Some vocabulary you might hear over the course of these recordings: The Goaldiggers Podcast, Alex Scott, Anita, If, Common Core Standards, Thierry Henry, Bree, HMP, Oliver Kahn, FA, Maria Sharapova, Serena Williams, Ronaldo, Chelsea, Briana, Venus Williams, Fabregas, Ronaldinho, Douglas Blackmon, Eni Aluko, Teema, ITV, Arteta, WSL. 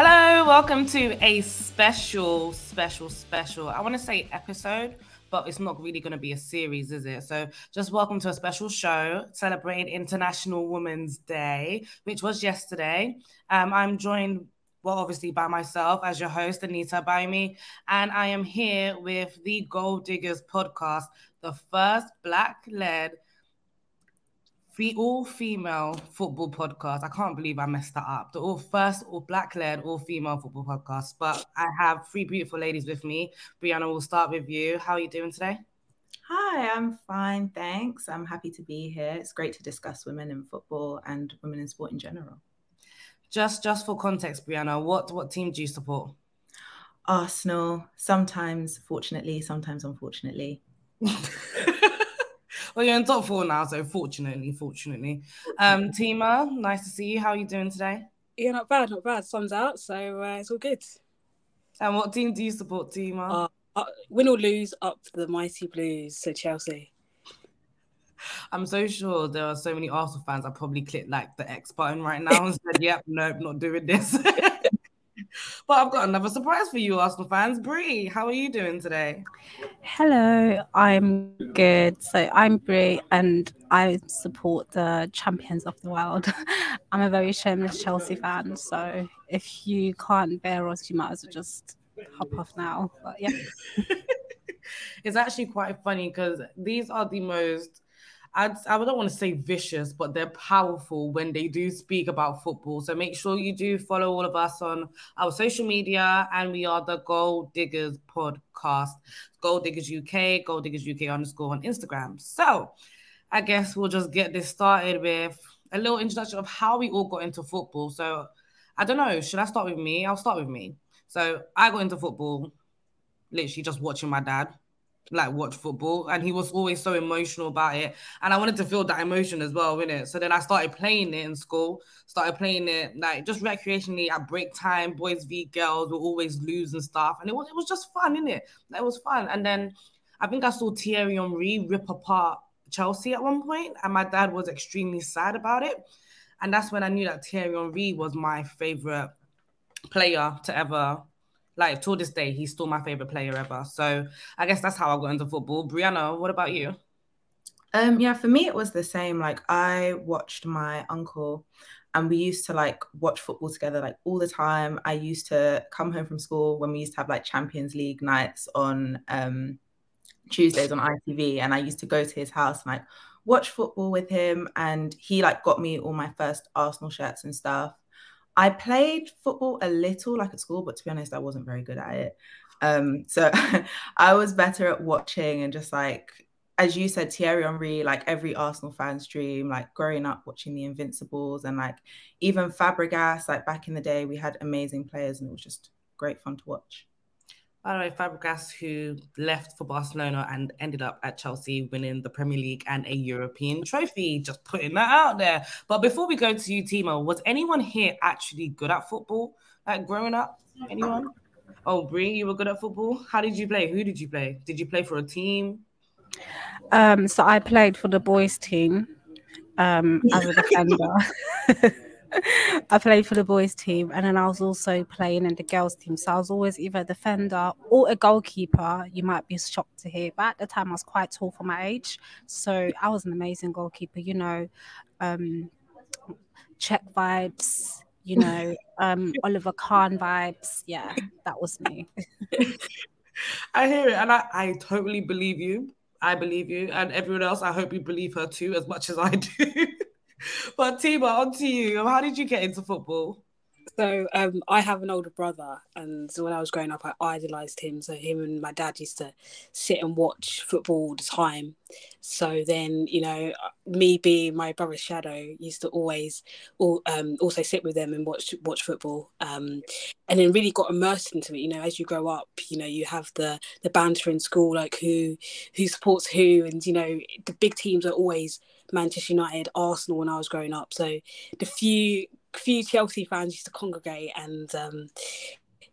Hello, welcome to a special, I want to say episode, but it's not really going to be a series, is it? So just welcome to a special show celebrating International Women's Day, which was yesterday. I'm joined, well, obviously by myself as your host, Anita, by me, and I am here with the Goaldiggers Podcast, the first Black-led the all-female football podcast. I can't believe I messed that up. The all-Black-led, all-female football podcast. But I have three beautiful ladies with me. Briana, we'll start with you. How are you doing today? Hi, I'm fine, thanks. I'm happy to be here. It's great to discuss women in football and women in sport in general. Just for context, Briana, what team do you support? Arsenal. Sometimes, fortunately, sometimes unfortunately. Well, you're in top four now, so fortunately. Teema, nice to see you. How are you doing today? Yeah, not bad. Sun's out, so it's all good. And what team do you support, Teema? Win or lose, up the mighty Blues, so Chelsea. I'm so sure there are so many Arsenal fans that probably clicked like the X button right now and said, yep, nope, not doing this. But I've got another surprise for you, Arsenal fans. Bree, how are you doing today? Hello, I'm good. So I'm Bree and I support the champions of the world. I'm a very shameless Chelsea fan. So if you can't bear us, you might as well just hop off now. But yeah. It's actually quite funny because these are the most... I don't want to say vicious, but they're powerful when they do speak about football. So make sure you do follow all of us on our social media. And we are the Goaldiggers Podcast, Goaldiggers UK, Goaldiggers UK_ on Instagram. So I guess we'll just get this started with a little introduction of how we all got into football. So I don't know. Should I start with me? I'll start with me. So I got into football literally just watching my dad. Watch football, and he was always so emotional about it, and I wanted to feel that emotion as well, innit? So then I started playing it in school, just recreationally at break time. Boys v girls will always lose and stuff, and it was just fun, innit? It was fun. And then I think I saw Thierry Henry rip apart Chelsea at one point, and my dad was extremely sad about it, and that's when I knew that Thierry Henry was my favourite player to ever... till this day, he's still my favourite player ever. So I guess that's how I got into football. Brianna, what about you? Yeah, for me, it was the same. I watched my uncle and we used to, watch football together, all the time. I used to come home from school when we used to have, Champions League nights on Tuesdays on ITV. And I used to go to his house and, watch football with him. And he, got me all my first Arsenal shirts and stuff. I played football a little at school, but to be honest, I wasn't very good at it. So I was better at watching and just as you said, Thierry Henry, every Arsenal fan's dream, growing up watching the Invincibles and even Fabregas, back in the day, we had amazing players and it was just great fun to watch. By the way, Fabregas, who left for Barcelona and ended up at Chelsea, winning the Premier League and a European trophy. Just putting that out there. But before we go to you, Teema, was anyone here actually good at football? Growing up? Anyone? Oh, Bree, you were good at football? How did you play? Who did you play? Did you play for a team? So I played for the boys team as a defender. I played for the boys team and then I was also playing in the girls team. So I was always either a defender or a goalkeeper. You might be shocked to hear, but at the time I was quite tall for my age. So I was an amazing goalkeeper, Czech vibes, Oliver Kahn vibes. Yeah, that was me. I hear it and I totally believe you. I believe you and everyone else. I hope you believe her too as much as I do. But Teema, on to you. How did you get into football? So I have an older brother, and when I was growing up, I idolised him. So him and my dad used to sit and watch football all the time. So then, you know, me being my brother's shadow, used to always also sit with them and watch football. And then really got immersed into it. You know, as you grow up, you know, you have the banter in school, like who supports who, and, you know, the big teams are always Manchester United, Arsenal when I was growing up. So the few Chelsea fans used to congregate, and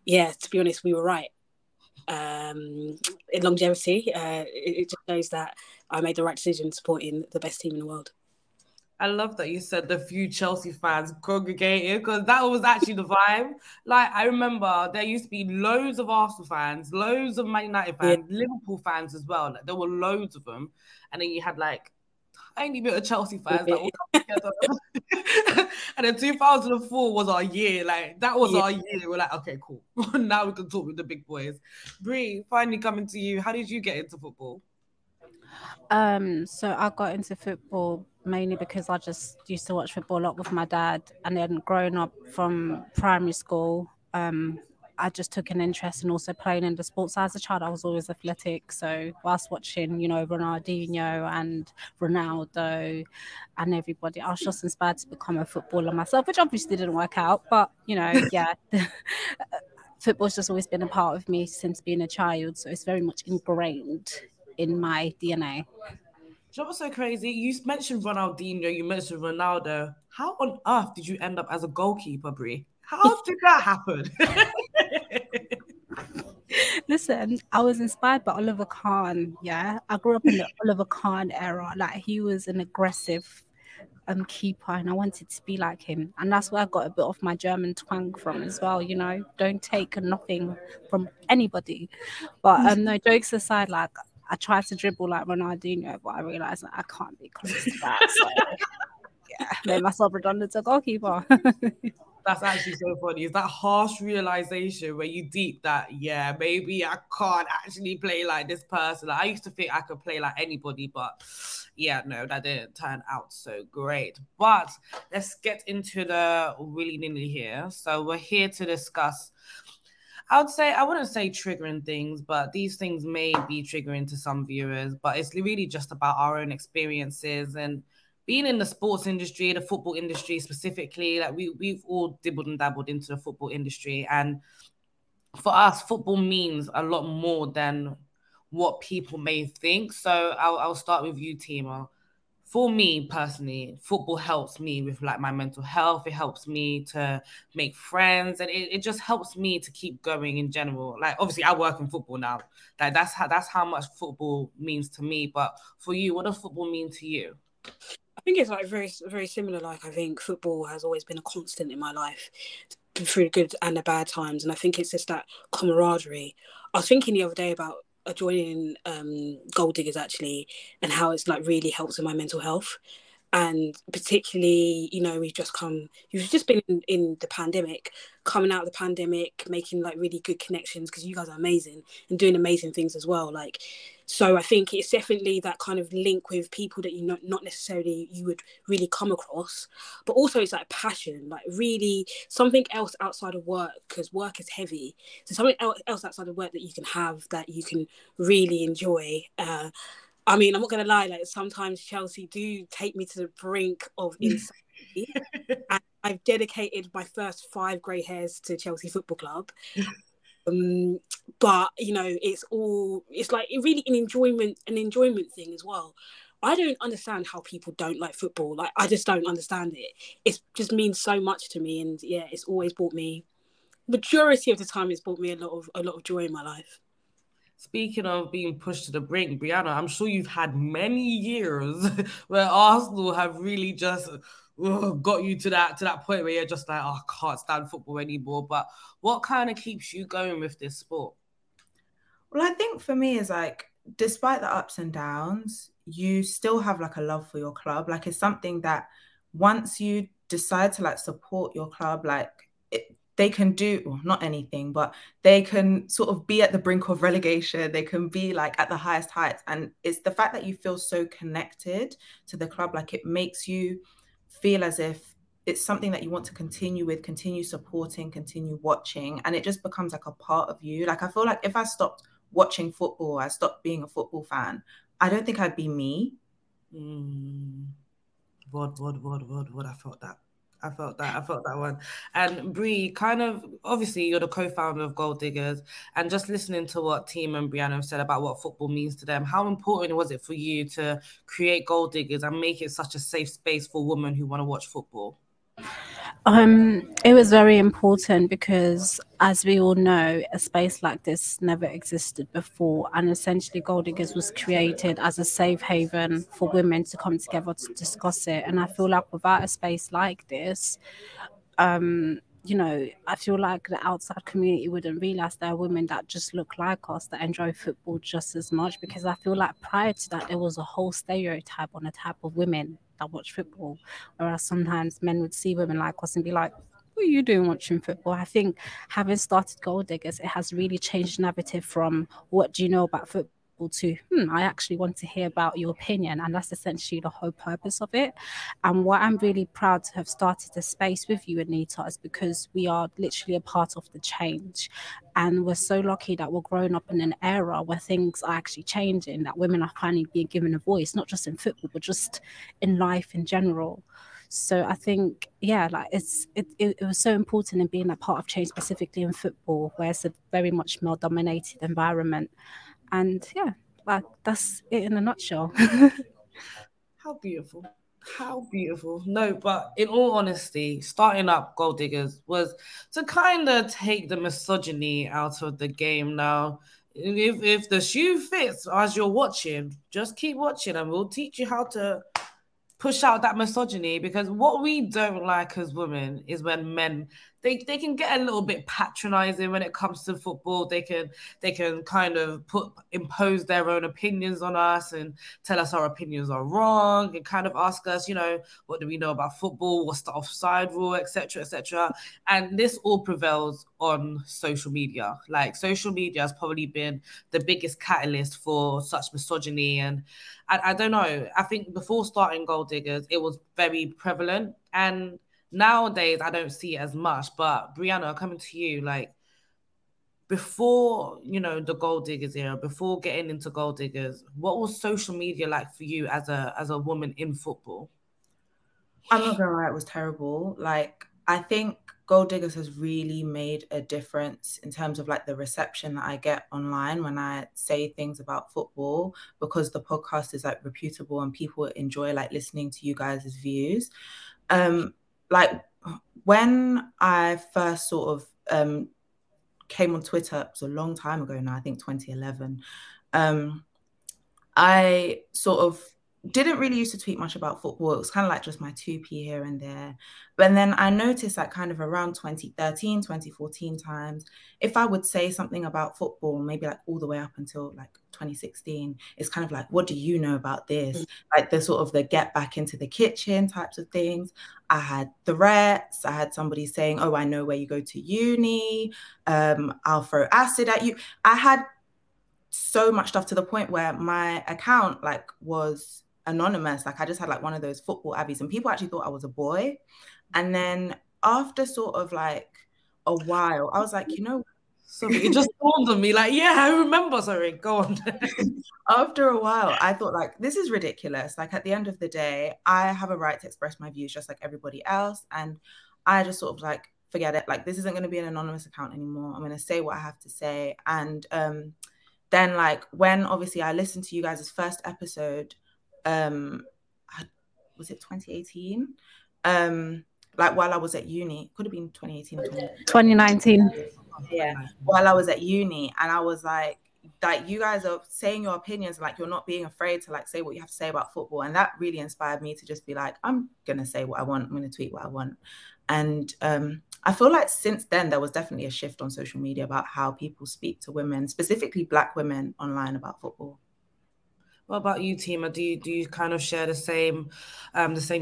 yeah, to be honest, we were right. In longevity, it just shows that I made the right decision supporting the best team in the world. I love that you said the few Chelsea fans congregated, because that was actually the vibe. Like, I remember there used to be loads of Arsenal fans, loads of Man United fans, yeah. Liverpool fans as well. Like, there were loads of them, and then you had like only bit of Chelsea fans that all come together. And then 2004 was our year. Like, that was our year. We're like, okay, cool. Now we can talk with the big boys. Bree, finally coming to you. How did you get into football? So I got into football mainly because I just used to watch football a lot with my dad. And then growing up from primary school, I just took an interest in also playing in the sports. As a child, I was always athletic. So whilst watching, you know, Ronaldinho and Ronaldo and everybody, I was just inspired to become a footballer myself, which obviously didn't work out. But, you know, yeah, football's just always been a part of me since being a child. So it's very much ingrained in my DNA. You know what's so crazy? You mentioned Ronaldinho, you mentioned Ronaldo. How on earth did you end up as a goalkeeper, Bree? How did that happen? Listen, I was inspired by Oliver Kahn, yeah? I grew up in the Oliver Kahn era. Like, he was an aggressive keeper, and I wanted to be like him. And that's where I got a bit of my German twang from as well, you know? Don't take nothing from anybody. But no, jokes aside, like, I tried to dribble like Ronaldinho, but I realised I can't be close to that. So, yeah, made myself redundant to goalkeeper. That's actually so funny. It's that harsh realisation where you deep that, yeah, maybe I can't actually play like this person. Like, I used to think I could play like anybody, but yeah, no, that didn't turn out so great. But let's get into the willy-nilly here. So we're here to discuss, I wouldn't say triggering things, but these things may be triggering to some viewers, but it's really just about our own experiences and being in the sports industry, the football industry specifically. Like, we've all dibbled and dabbled into the football industry. And for us, football means a lot more than what people may think. So I'll start with you, Teema. For me personally, football helps me with like my mental health. It helps me to make friends, and it just helps me to keep going in general. Like, obviously I work in football now. Like, that's how much football means to me. But for you, what does football mean to you? I think it's like very, very similar. Like, I think football has always been a constant in my life through the good and the bad times. And I think it's just that camaraderie. I was thinking the other day about joining Goaldiggers actually, and how it's like really helps in my mental health. And particularly, you know, you've just been in the pandemic, coming out of the pandemic, making like really good connections, because you guys are amazing and doing amazing things as well. Like, so I think it's definitely that kind of link with people that not necessarily you would really come across, but also it's like passion, like really something else outside of work, because work is heavy. So something else outside of work that you can have, that you can really enjoy. I mean, I'm not going to lie, like sometimes Chelsea do take me to the brink of insanity. And I've dedicated my first 5 grey hairs to Chelsea Football Club. But, you know, it's like really an enjoyment thing as well. I don't understand how people don't like football. Like, I just don't understand it. It just means so much to me. And yeah, it's always brought me, majority of the time, it's brought me a lot of joy in my life. Speaking of being pushed to the brink, Briana, I'm sure you've had many years where Arsenal have really just got you to that point where you're just like, oh, I can't stand football anymore. But what kind of keeps you going with this sport? Well, I think for me is like, despite the ups and downs, you still have like a love for your club. Like, it's something that once you decide to like support your club, like they can do, well, not anything, but they can sort of be at the brink of relegation. They can be like at the highest heights. And it's the fact that you feel so connected to the club, like it makes you feel as if it's something that you want to continue with, continue supporting, continue watching. And it just becomes like a part of you. Like, I feel like if I stopped watching football, I stopped being a football fan, I don't think I'd be me. I felt that. I felt that one. And Bree, kind of, obviously you're the co-founder of Gold Diggers, and just listening to what Teema and Briana have said about what football means to them, how important was it for you to create Gold Diggers and make it such a safe space for women who want to watch football? It was very important because, as we all know, a space like this never existed before, and essentially Gold Diggers was created as a safe haven for women to come together to discuss it. And I feel like without a space like this, I feel like the outside community wouldn't realise there are women that just look like us that enjoy football just as much, because I feel like prior to that, there was a whole stereotype on the type of women that watch football, whereas sometimes men would see women like us and be like, what are you doing watching football? I think having started Gold Diggers, it has really changed the narrative from what do you know about football to, I actually want to hear about your opinion. And that's essentially the whole purpose of it. And why I'm really proud to have started this space with you, Anita, is because we are literally a part of the change. And we're so lucky that we're growing up in an era where things are actually changing, that women are finally being given a voice, not just in football, but just in life in general. So I think, it was so important in being a part of change, specifically in football, where it's a very much male-dominated environment. And that's it in a nutshell. How beautiful. No, but in all honesty, starting up Gold Diggers was to kind of take the misogyny out of the game now. If the shoe fits as you're watching, just keep watching and we'll teach you how to push out that misogyny, because what we don't like as women is when men, they can get a little bit patronizing when it comes to football. They can kind of impose their own opinions on us and tell us our opinions are wrong and kind of ask us, what do we know about football? What's the offside rule, etc., etc. And this all prevails on social media. Like, social media has probably been the biggest catalyst for such misogyny. And I don't know, I think before starting Gold Diggers, it was very prevalent, and nowadays, I don't see it as much. But Briana, coming to you, like, before, the Gold Diggers era, before getting into Gold Diggers, what was social media like for you as a woman in football? I'm not going to lie, it was terrible. Like, I think Gold Diggers has really made a difference in terms of, like, the reception that I get online when I say things about football, because the podcast is, like, reputable and people enjoy, like, listening to you guys' views. Like, when I first sort of came on Twitter, it was a long time ago now, I think 2011, I sort of didn't really used to tweet much about football. It was kind of like just my 2p here and there. But then I noticed that kind of around 2013, 2014 times, if I would say something about football, maybe like all the way up until like 2016, it's kind of like, what do you know about this? Mm-hmm. Like, the sort of the get back into the kitchen types of things. I had threats. I had somebody saying, oh, I know where you go to uni. I'll throw acid at you. I had so much stuff to the point where my account, like, was anonymous. Like, I just had like one of those football abbeys, and people actually thought I was a boy. And then after sort of like a while, I was like, it just dawned on me, like, I remember, sorry, go on. After a while, I thought, like, this is ridiculous. Like, at the end of the day, I have a right to express my views just like everybody else. And I just sort of like, forget it. Like, this isn't going to be an anonymous account anymore. I'm going to say what I have to say. And then, like, when obviously I listened to you guys' first episode, was it 2018? Like, while I was at uni, could have been 2018 or 2019. While I was at uni, and I was like, you guys are saying your opinions, like, you're not being afraid to, like, say what you have to say about football. And that really inspired me to just be like, I'm going to say what I want. I'm going to tweet what I want. And I feel like since then, there was definitely a shift on social media about how people speak to women, specifically Black women, online about football. What about you, Teema? Do you kind of share the same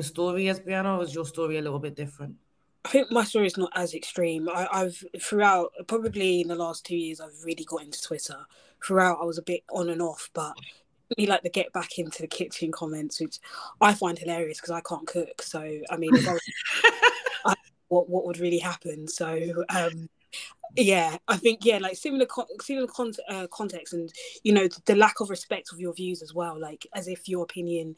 story as Briana, or is your story a little bit different? I think my story is not as extreme. I've throughout, probably in the last 2 years, I've really got into Twitter. Throughout, I was a bit on and off, but be like the get back into the kitchen comments, which I find hilarious because I can't cook. So, I mean, what would really happen? So, yeah, I think, yeah, like similar context and, you know, the lack of respect of your views as well, like as if your opinion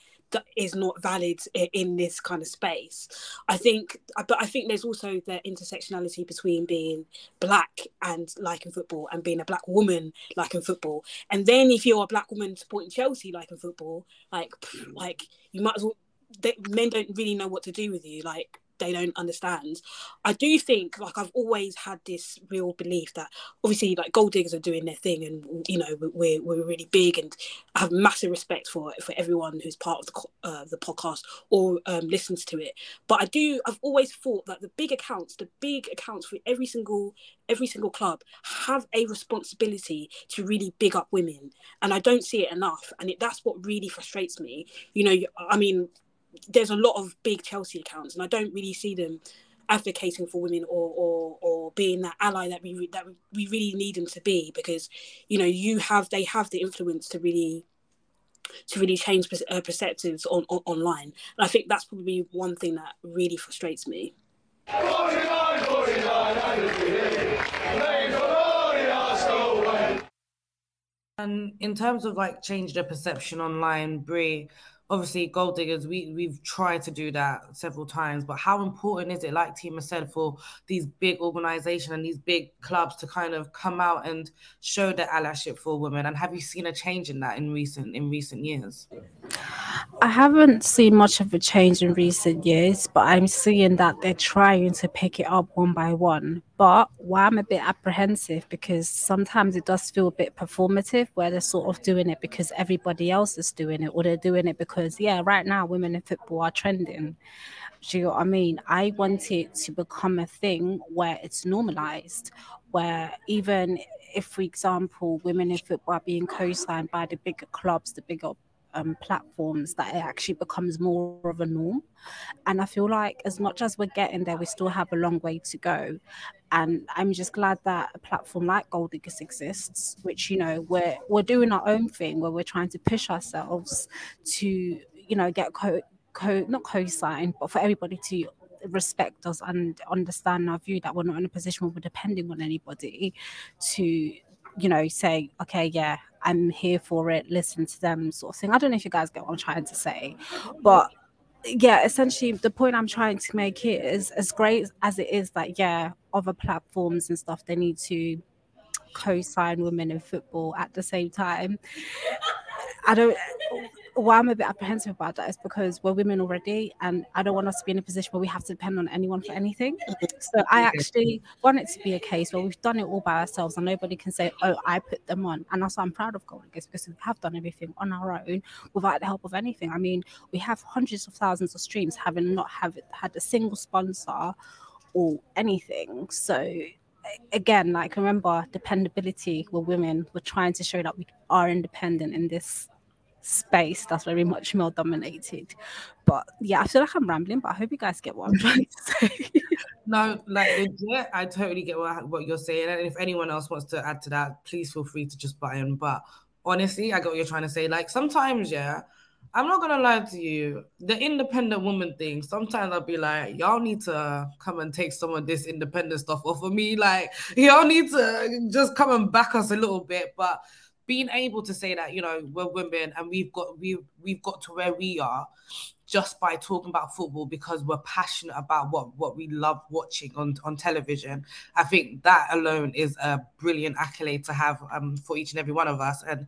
is not valid in this kind of space. I think there's also the intersectionality between being black and liking football and being a black woman liking football. And then if you're a black woman supporting Chelsea liking football, like you might as well, men don't really know what to do with you. Like, they don't understand. I do think, like, I've always had this real belief that obviously, like, gold diggers are doing their thing, and you know we're really big, and I have massive respect for everyone who's part of the podcast or listens to it. But I've always thought that the big accounts for every single club have a responsibility to really big up women, and I don't see it enough, and that's what really frustrates me. You know, I mean, there's a lot of big Chelsea accounts, and I don't really see them advocating for women or being that ally that we really need them to be, because, you know, they have the influence to really change perspectives online. And I think that's probably one thing that really frustrates me. 49. And in terms of, like, change the perception online, Bree, obviously Gold Diggers, we've tried to do that several times, but how important is it, like Teema said, for these big organisations and these big clubs to kind of come out and show their allyship for women? And have you seen a change in that in recent years? I haven't seen much of a change in recent years, but I'm seeing that they're trying to pick it up one by one. But why I'm a bit apprehensive, because sometimes it does feel a bit performative, where they're sort of doing it because everybody else is doing it, or they're doing it because, yeah, right now women in football are trending. Do you know what I mean? I want it to become a thing where it's normalized, where even if, for example, women in football are being co-signed by the bigger clubs, the bigger platforms, that it actually becomes more of a norm. And I feel like as much as we're getting there, we still have a long way to go. And I'm just glad that a platform like Gold Diggers exists, which, you know, we're doing our own thing, where we're trying to push ourselves to, you know, get not co-signed, but for everybody to respect us and understand our view, that we're not in a position where we're depending on anybody to, you know, say, okay, yeah, I'm here for it, listen to them, sort of thing. I don't know if you guys get what I'm trying to say, but yeah, essentially the point I'm trying to make here is, as great as it is that, yeah, other platforms and stuff, they need to co-sign women in football, at the same time, why I'm a bit apprehensive about that is because we're women already, and I don't want us to be in a position where we have to depend on anyone for anything. So I actually want it to be a case where we've done it all by ourselves, and nobody can say, oh, I put them on. And also I'm proud of Gold Diggers, because we have done everything on our own without the help of anything. I mean, we have hundreds of thousands of streams, having not had a single sponsor or anything. So again, like, remember, dependability. We're women, we're trying to show that we are independent in this space that's very much male dominated. But yeah, I feel like I'm rambling, but I hope you guys get what I'm trying to say. No, like, yeah, I totally get what you're saying, and if anyone else wants to add to that, please feel free to just butt in. But honestly, I get what you're trying to say. Like, sometimes, yeah, I'm not gonna lie to you, the independent woman thing, sometimes I'll be like, y'all need to come and take some of this independent stuff off of me. Like, y'all need to just come and back us a little bit. But being able to say that, you know, we're women and we've got to where we are just by talking about football because we're passionate about what we love watching on television. I think that alone is a brilliant accolade to have for each and every one of us. And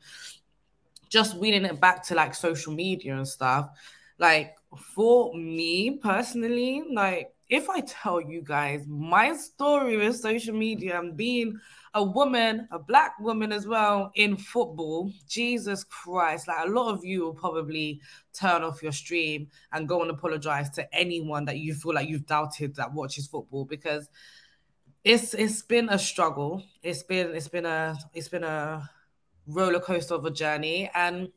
just wheeling it back to, like, social media and stuff, like, for me personally, like, if I tell you guys my story with social media and being a woman, a black woman as well, in football, Jesus Christ, like, a lot of you will probably turn off your stream and go and apologize to anyone that you feel like you've doubted that watches football, because it's been a struggle. It's been a roller coaster of a journey. And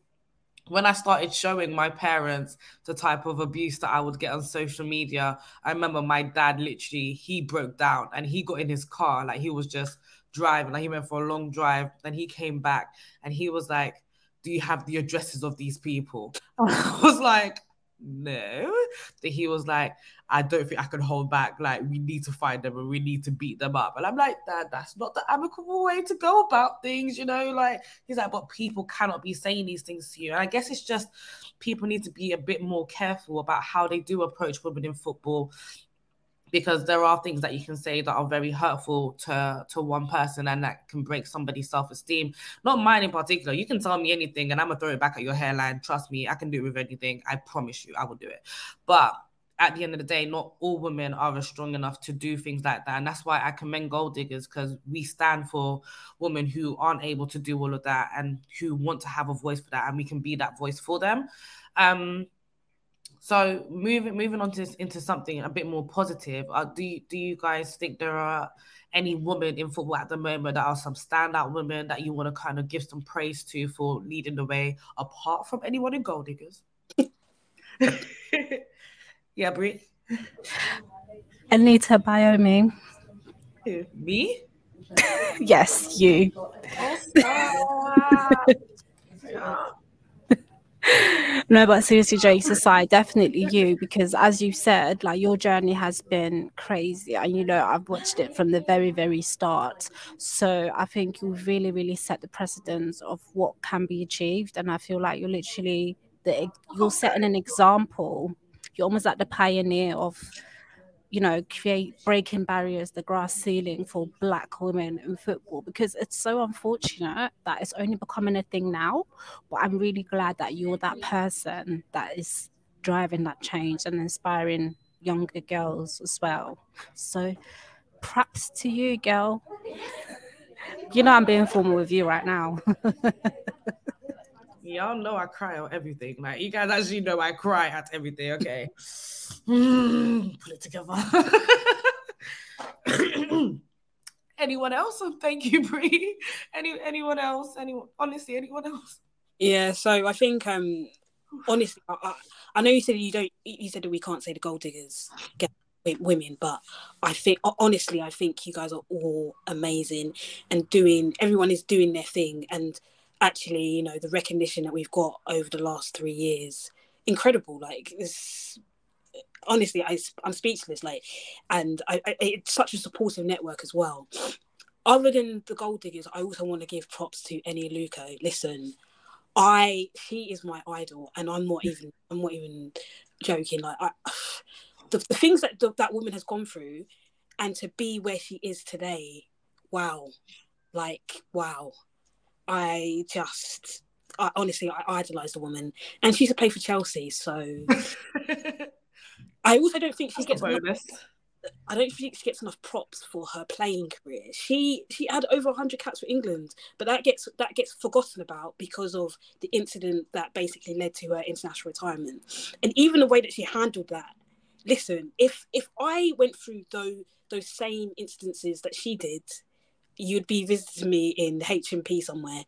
when I started showing my parents the type of abuse that I would get on social media, I remember my dad literally, he broke down and he got in his car. Like, he was just driving, like, he went for a long drive and he came back and he was like, do you have the addresses of these people? And I was like, no. That he was like, I don't think I can hold back. Like, we need to find them and we need to beat them up. And I'm like, that's not the amicable way to go about things, you know? Like, he's like, but people cannot be saying these things to you. And I guess it's just people need to be a bit more careful about how they do approach women in football, because there are things that you can say that are very hurtful to one person, and that can break somebody's self-esteem. Not mine in particular. You can tell me anything and I'm going to throw it back at your hairline. Trust me, I can do it with anything. I promise you, I will do it. But at the end of the day, not all women are strong enough to do things like that. And that's why I commend Gold Diggers, because we stand for women who aren't able to do all of that and who want to have a voice for that, and we can be that voice for them. So moving on into something a bit more positive, do you guys think there are any women in football at the moment that are some standout women that you want to kind of give some praise to for leading the way, apart from anyone in Gold Diggers? Yeah, Bree? Anita Biomi. Who? Me? Yes, you. No, but seriously, jokes aside, definitely you, because as you said, like, your journey has been crazy, and you know, I've watched it from the very, very start. So I think you really, really set the precedence of what can be achieved, and I feel like you're setting an example. You're almost like the pioneer of, you know, breaking barriers, the glass ceiling for Black women in football, because it's so unfortunate that it's only becoming a thing now. But I'm really glad that you're that person that is driving that change and inspiring younger girls as well. So props to you, girl. You know I'm being formal with you right now. Y'all know I cry on everything. Like, you guys actually know I cry at everything, okay? Put it together. Anyone else? Thank you, Bree. Anyone else? Anyone else? Yeah, so I think, honestly, I know you said that we can't say the Gold Diggers get women, but I think, honestly, I think you guys are all amazing and everyone is doing their thing. And actually, you know, the recognition that we've got over the last 3 years, incredible. Like, this, honestly, I'm speechless. Like, and it's such a supportive network as well. Other than the Gold Diggers, I also want to give props to Eni Aluko. Listen, she is my idol, and I'm not even joking. Like, the things that that woman has gone through, and to be where she is today, wow, like, wow. I idolise the woman, and she used to play for Chelsea. So I also don't think I don't think she gets enough props for her playing career. She had over 100 caps for England, but that gets forgotten about because of the incident that basically led to her international retirement, and even the way that she handled that. Listen, if I went through those same instances that she did, you'd be visiting me in HMP somewhere,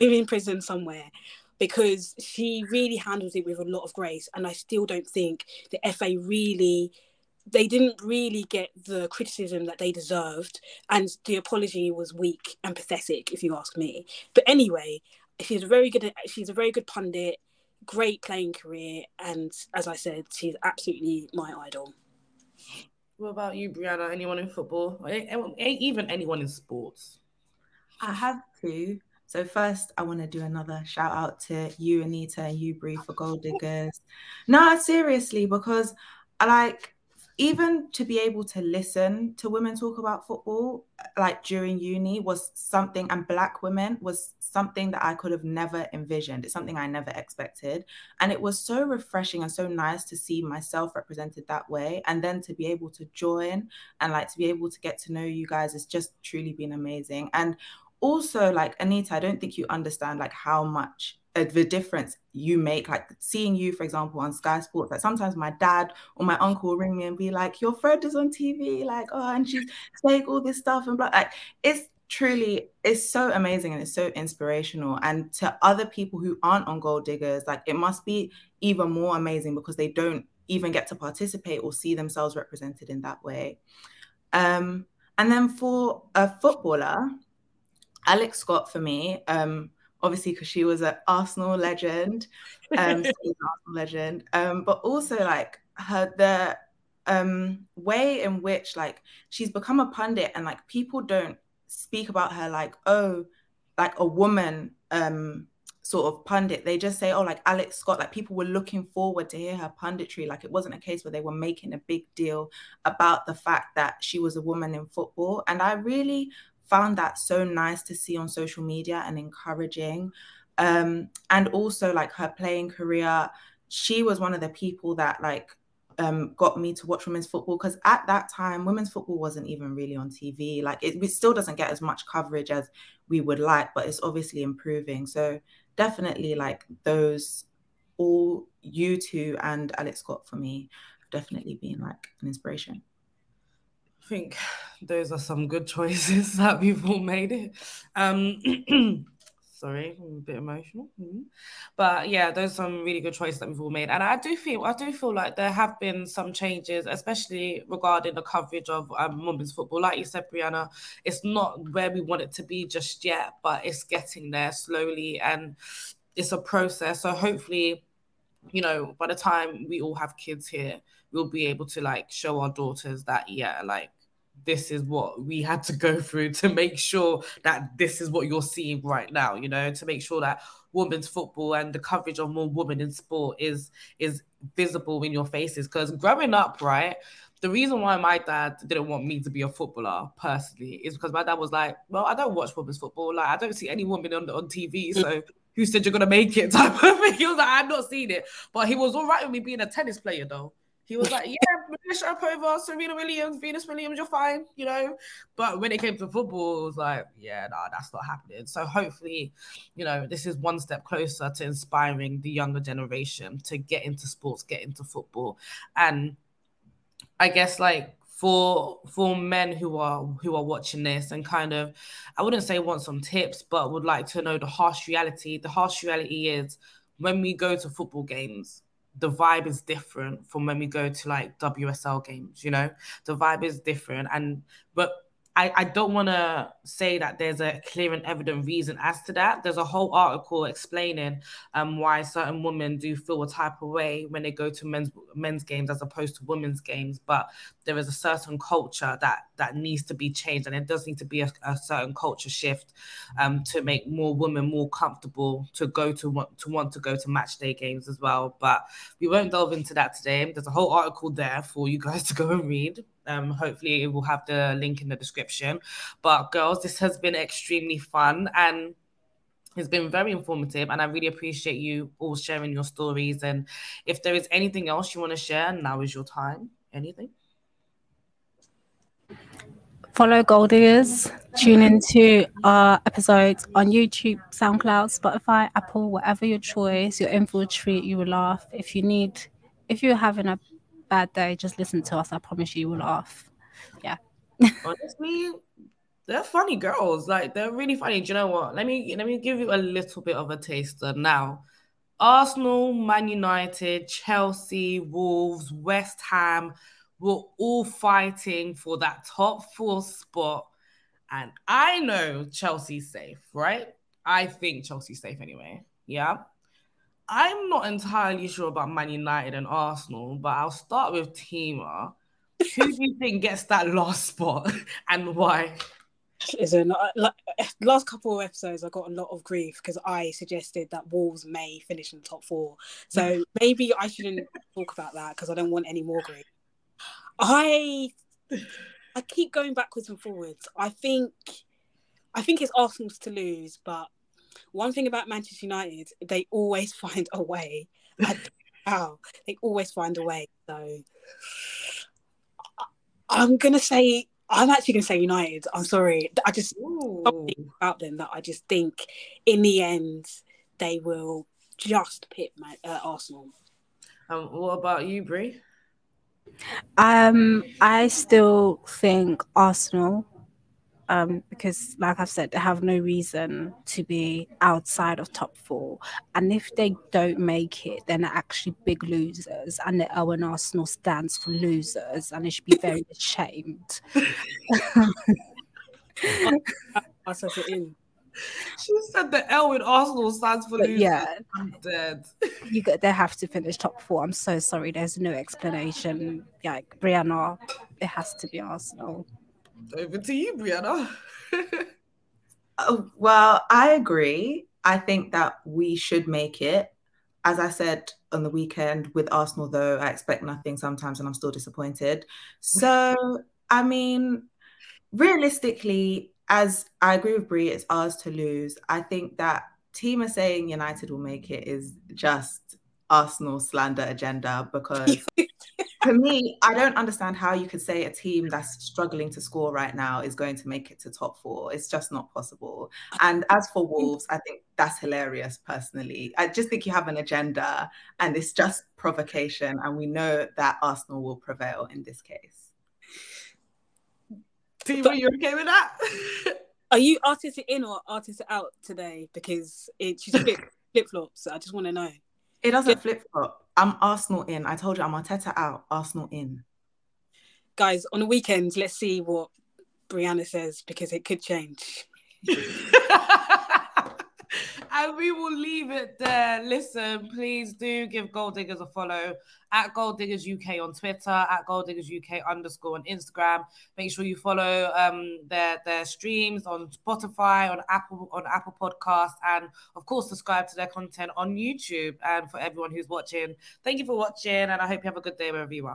in prison somewhere, because she really handles it with a lot of grace. And I still don't think the FA they didn't really get the criticism that they deserved. And the apology was weak and pathetic, if you ask me. But anyway, she's a very good pundit, great playing career. And as I said, she's absolutely my idol. What about you, Briana? Anyone in football? Even anyone in sports? I have two. So first, I want to do another shout out to you, Anita, and you, Bree, for Gold Diggers. No, seriously, because even to be able to listen to women talk about football, like during uni, was something, and Black women was something that I could have never envisioned. It's something I never expected. And it was so refreshing and so nice to see myself represented that way. And then to be able to join and to be able to get to know you guys has just truly been amazing. And also, Anita, I don't think you understand how much the difference you make, seeing you, for example, on Sky Sports. Sometimes my dad or my uncle will ring me and be like, your friend is on TV, and she's saying all this stuff and blah. It's truly, it's so amazing and it's so inspirational. And to other people who aren't on Gold Diggers, it must be even more amazing because they don't even get to participate or see themselves represented in that way. And then for a footballer, Alex Scott for me, obviously because she was an Arsenal legend, but also like the way in which like she's become a pundit and like people don't speak about her like, oh, like a woman sort of pundit. They just say, oh, like Alex Scott, like people were looking forward to hear her punditry. Like it wasn't a case where they were making a big deal about the fact that she was a woman in football. And I really found that so nice to see on social media and encouraging. And also like her playing career, she was one of the people that like got me to watch women's football, because at that time women's football wasn't even really on TV. Like it still doesn't get as much coverage as we would like, but it's obviously improving. So definitely like those, all you two and Alex Scott for me have definitely been like an inspiration. I think those are some good choices that we've all made it. Sorry, I'm a bit emotional. But yeah, those are some really good choices that we've all made. And I do feel like there have been some changes, especially regarding the coverage of women's football. Like you said, Briana, it's not where we want it to be just yet, but it's getting there slowly and it's a process. So hopefully, you know, by the time we all have kids here, we'll be able to like show our daughters that, yeah, like, this is what we had to go through to make sure that this is what you're seeing right now, you know, to make sure that women's football and the coverage of more women in sport is visible in your faces. Because growing up, right, the reason why my dad didn't want me to be a footballer personally is because my dad was like, well, I don't watch women's football. Like, I don't see any women on TV, so... who said you're going to make it type of thing. He was like, I've not seen it. But he was all right with me being a tennis player, though. He was like, yeah, Maria Sharapova, Serena Williams, Venus Williams, you're fine, you know. But when it came to football, it was like, yeah, nah, that's not happening. So hopefully, you know, this is one step closer to inspiring the younger generation to get into sports, get into football. And I guess, like, for men who are watching this and kind of, I wouldn't say want some tips, but would like to know the harsh reality. The harsh reality is when we go to football games, the vibe is different from when we go to like WSL games, you know, the vibe is different. And, but I don't want to say that there's a clear and evident reason as to that. There's a whole article explaining why certain women do feel a type of way when they go to men's games as opposed to women's games. But there is a certain culture that needs to be changed, and it does need to be a certain culture shift to make more women more comfortable to go to want to go to match day games as well. But we won't delve into that today. There's a whole article there for you guys to go and read. Hopefully it will have the link in the description. But girls, this has been extremely fun and it's been very informative, and I really appreciate you all sharing your stories. And if there is anything else you want to share, now is your time. Anything? Follow Goaldiggers. Tune into our episodes on YouTube, SoundCloud, Spotify, Apple, whatever your choice. Your info will treat you, will laugh. If you're having a bad day, just listen to us. I promise you will laugh. Yeah. Honestly, they're funny girls. Like, they're really funny. Do you know what? Let me give you a little bit of a taster now. Arsenal, Man United, Chelsea, Wolves, West Ham were all fighting for that top four spot. And I know Chelsea's safe, right? I think Chelsea's safe anyway. Yeah. I'm not entirely sure about Man United and Arsenal, but I'll start with Teema. Who do you think gets that last spot and why? Listen, last couple of episodes, I got a lot of grief because I suggested that Wolves may finish in the top four. So maybe I shouldn't talk about that because I don't want any more grief. I keep going backwards and forwards. I think it's Arsenal's to lose, but one thing about Manchester United, they always find a way. They always find a way. So I'm actually going to say United. I'm sorry. I just something about them that I just think in the end, they will just pit Arsenal. What about you, Bree? I still think Arsenal. Because like I've said, they have no reason to be outside of top four, and if they don't make it, then they're actually big losers, and the O in Arsenal stands for losers, and they should be very ashamed. She said the L with Arsenal stands for losing. Yeah, I'm dead. They have to finish top four. I'm so sorry. There's no explanation. Like, Briana, it has to be Arsenal. Over to you, Briana. Well, I agree. I think that we should make it. As I said on the weekend, with Arsenal, though, I expect nothing sometimes and I'm still disappointed. So, I mean, realistically, as I agree with Bree, it's ours to lose. I think that Teema saying United will make it is just Arsenal slander agenda, because for me, I don't understand how you could say a team that's struggling to score right now is going to make it to top four. It's just not possible. And as for Wolves, I think that's hilarious personally. I just think you have an agenda and it's just provocation. And we know that Arsenal will prevail in this case. Team, are you okay with that? Are you Arteta in or Arteta out today? Because she's flip-flops. I just want to know. It doesn't flip-flop. I'm Arsenal in. I told you, I'm Arteta out. Arsenal in. Guys, on the weekend, let's see what Briana says, because it could change. And we will leave it there. Listen, please do give Goaldiggers a follow at Goaldiggers UK on Twitter, at Goaldiggers UK _ on Instagram. Make sure you follow their streams on Spotify, on Apple Podcasts, and of course subscribe to their content on YouTube. And for everyone who's watching, thank you for watching, and I hope you have a good day wherever you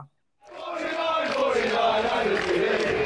are.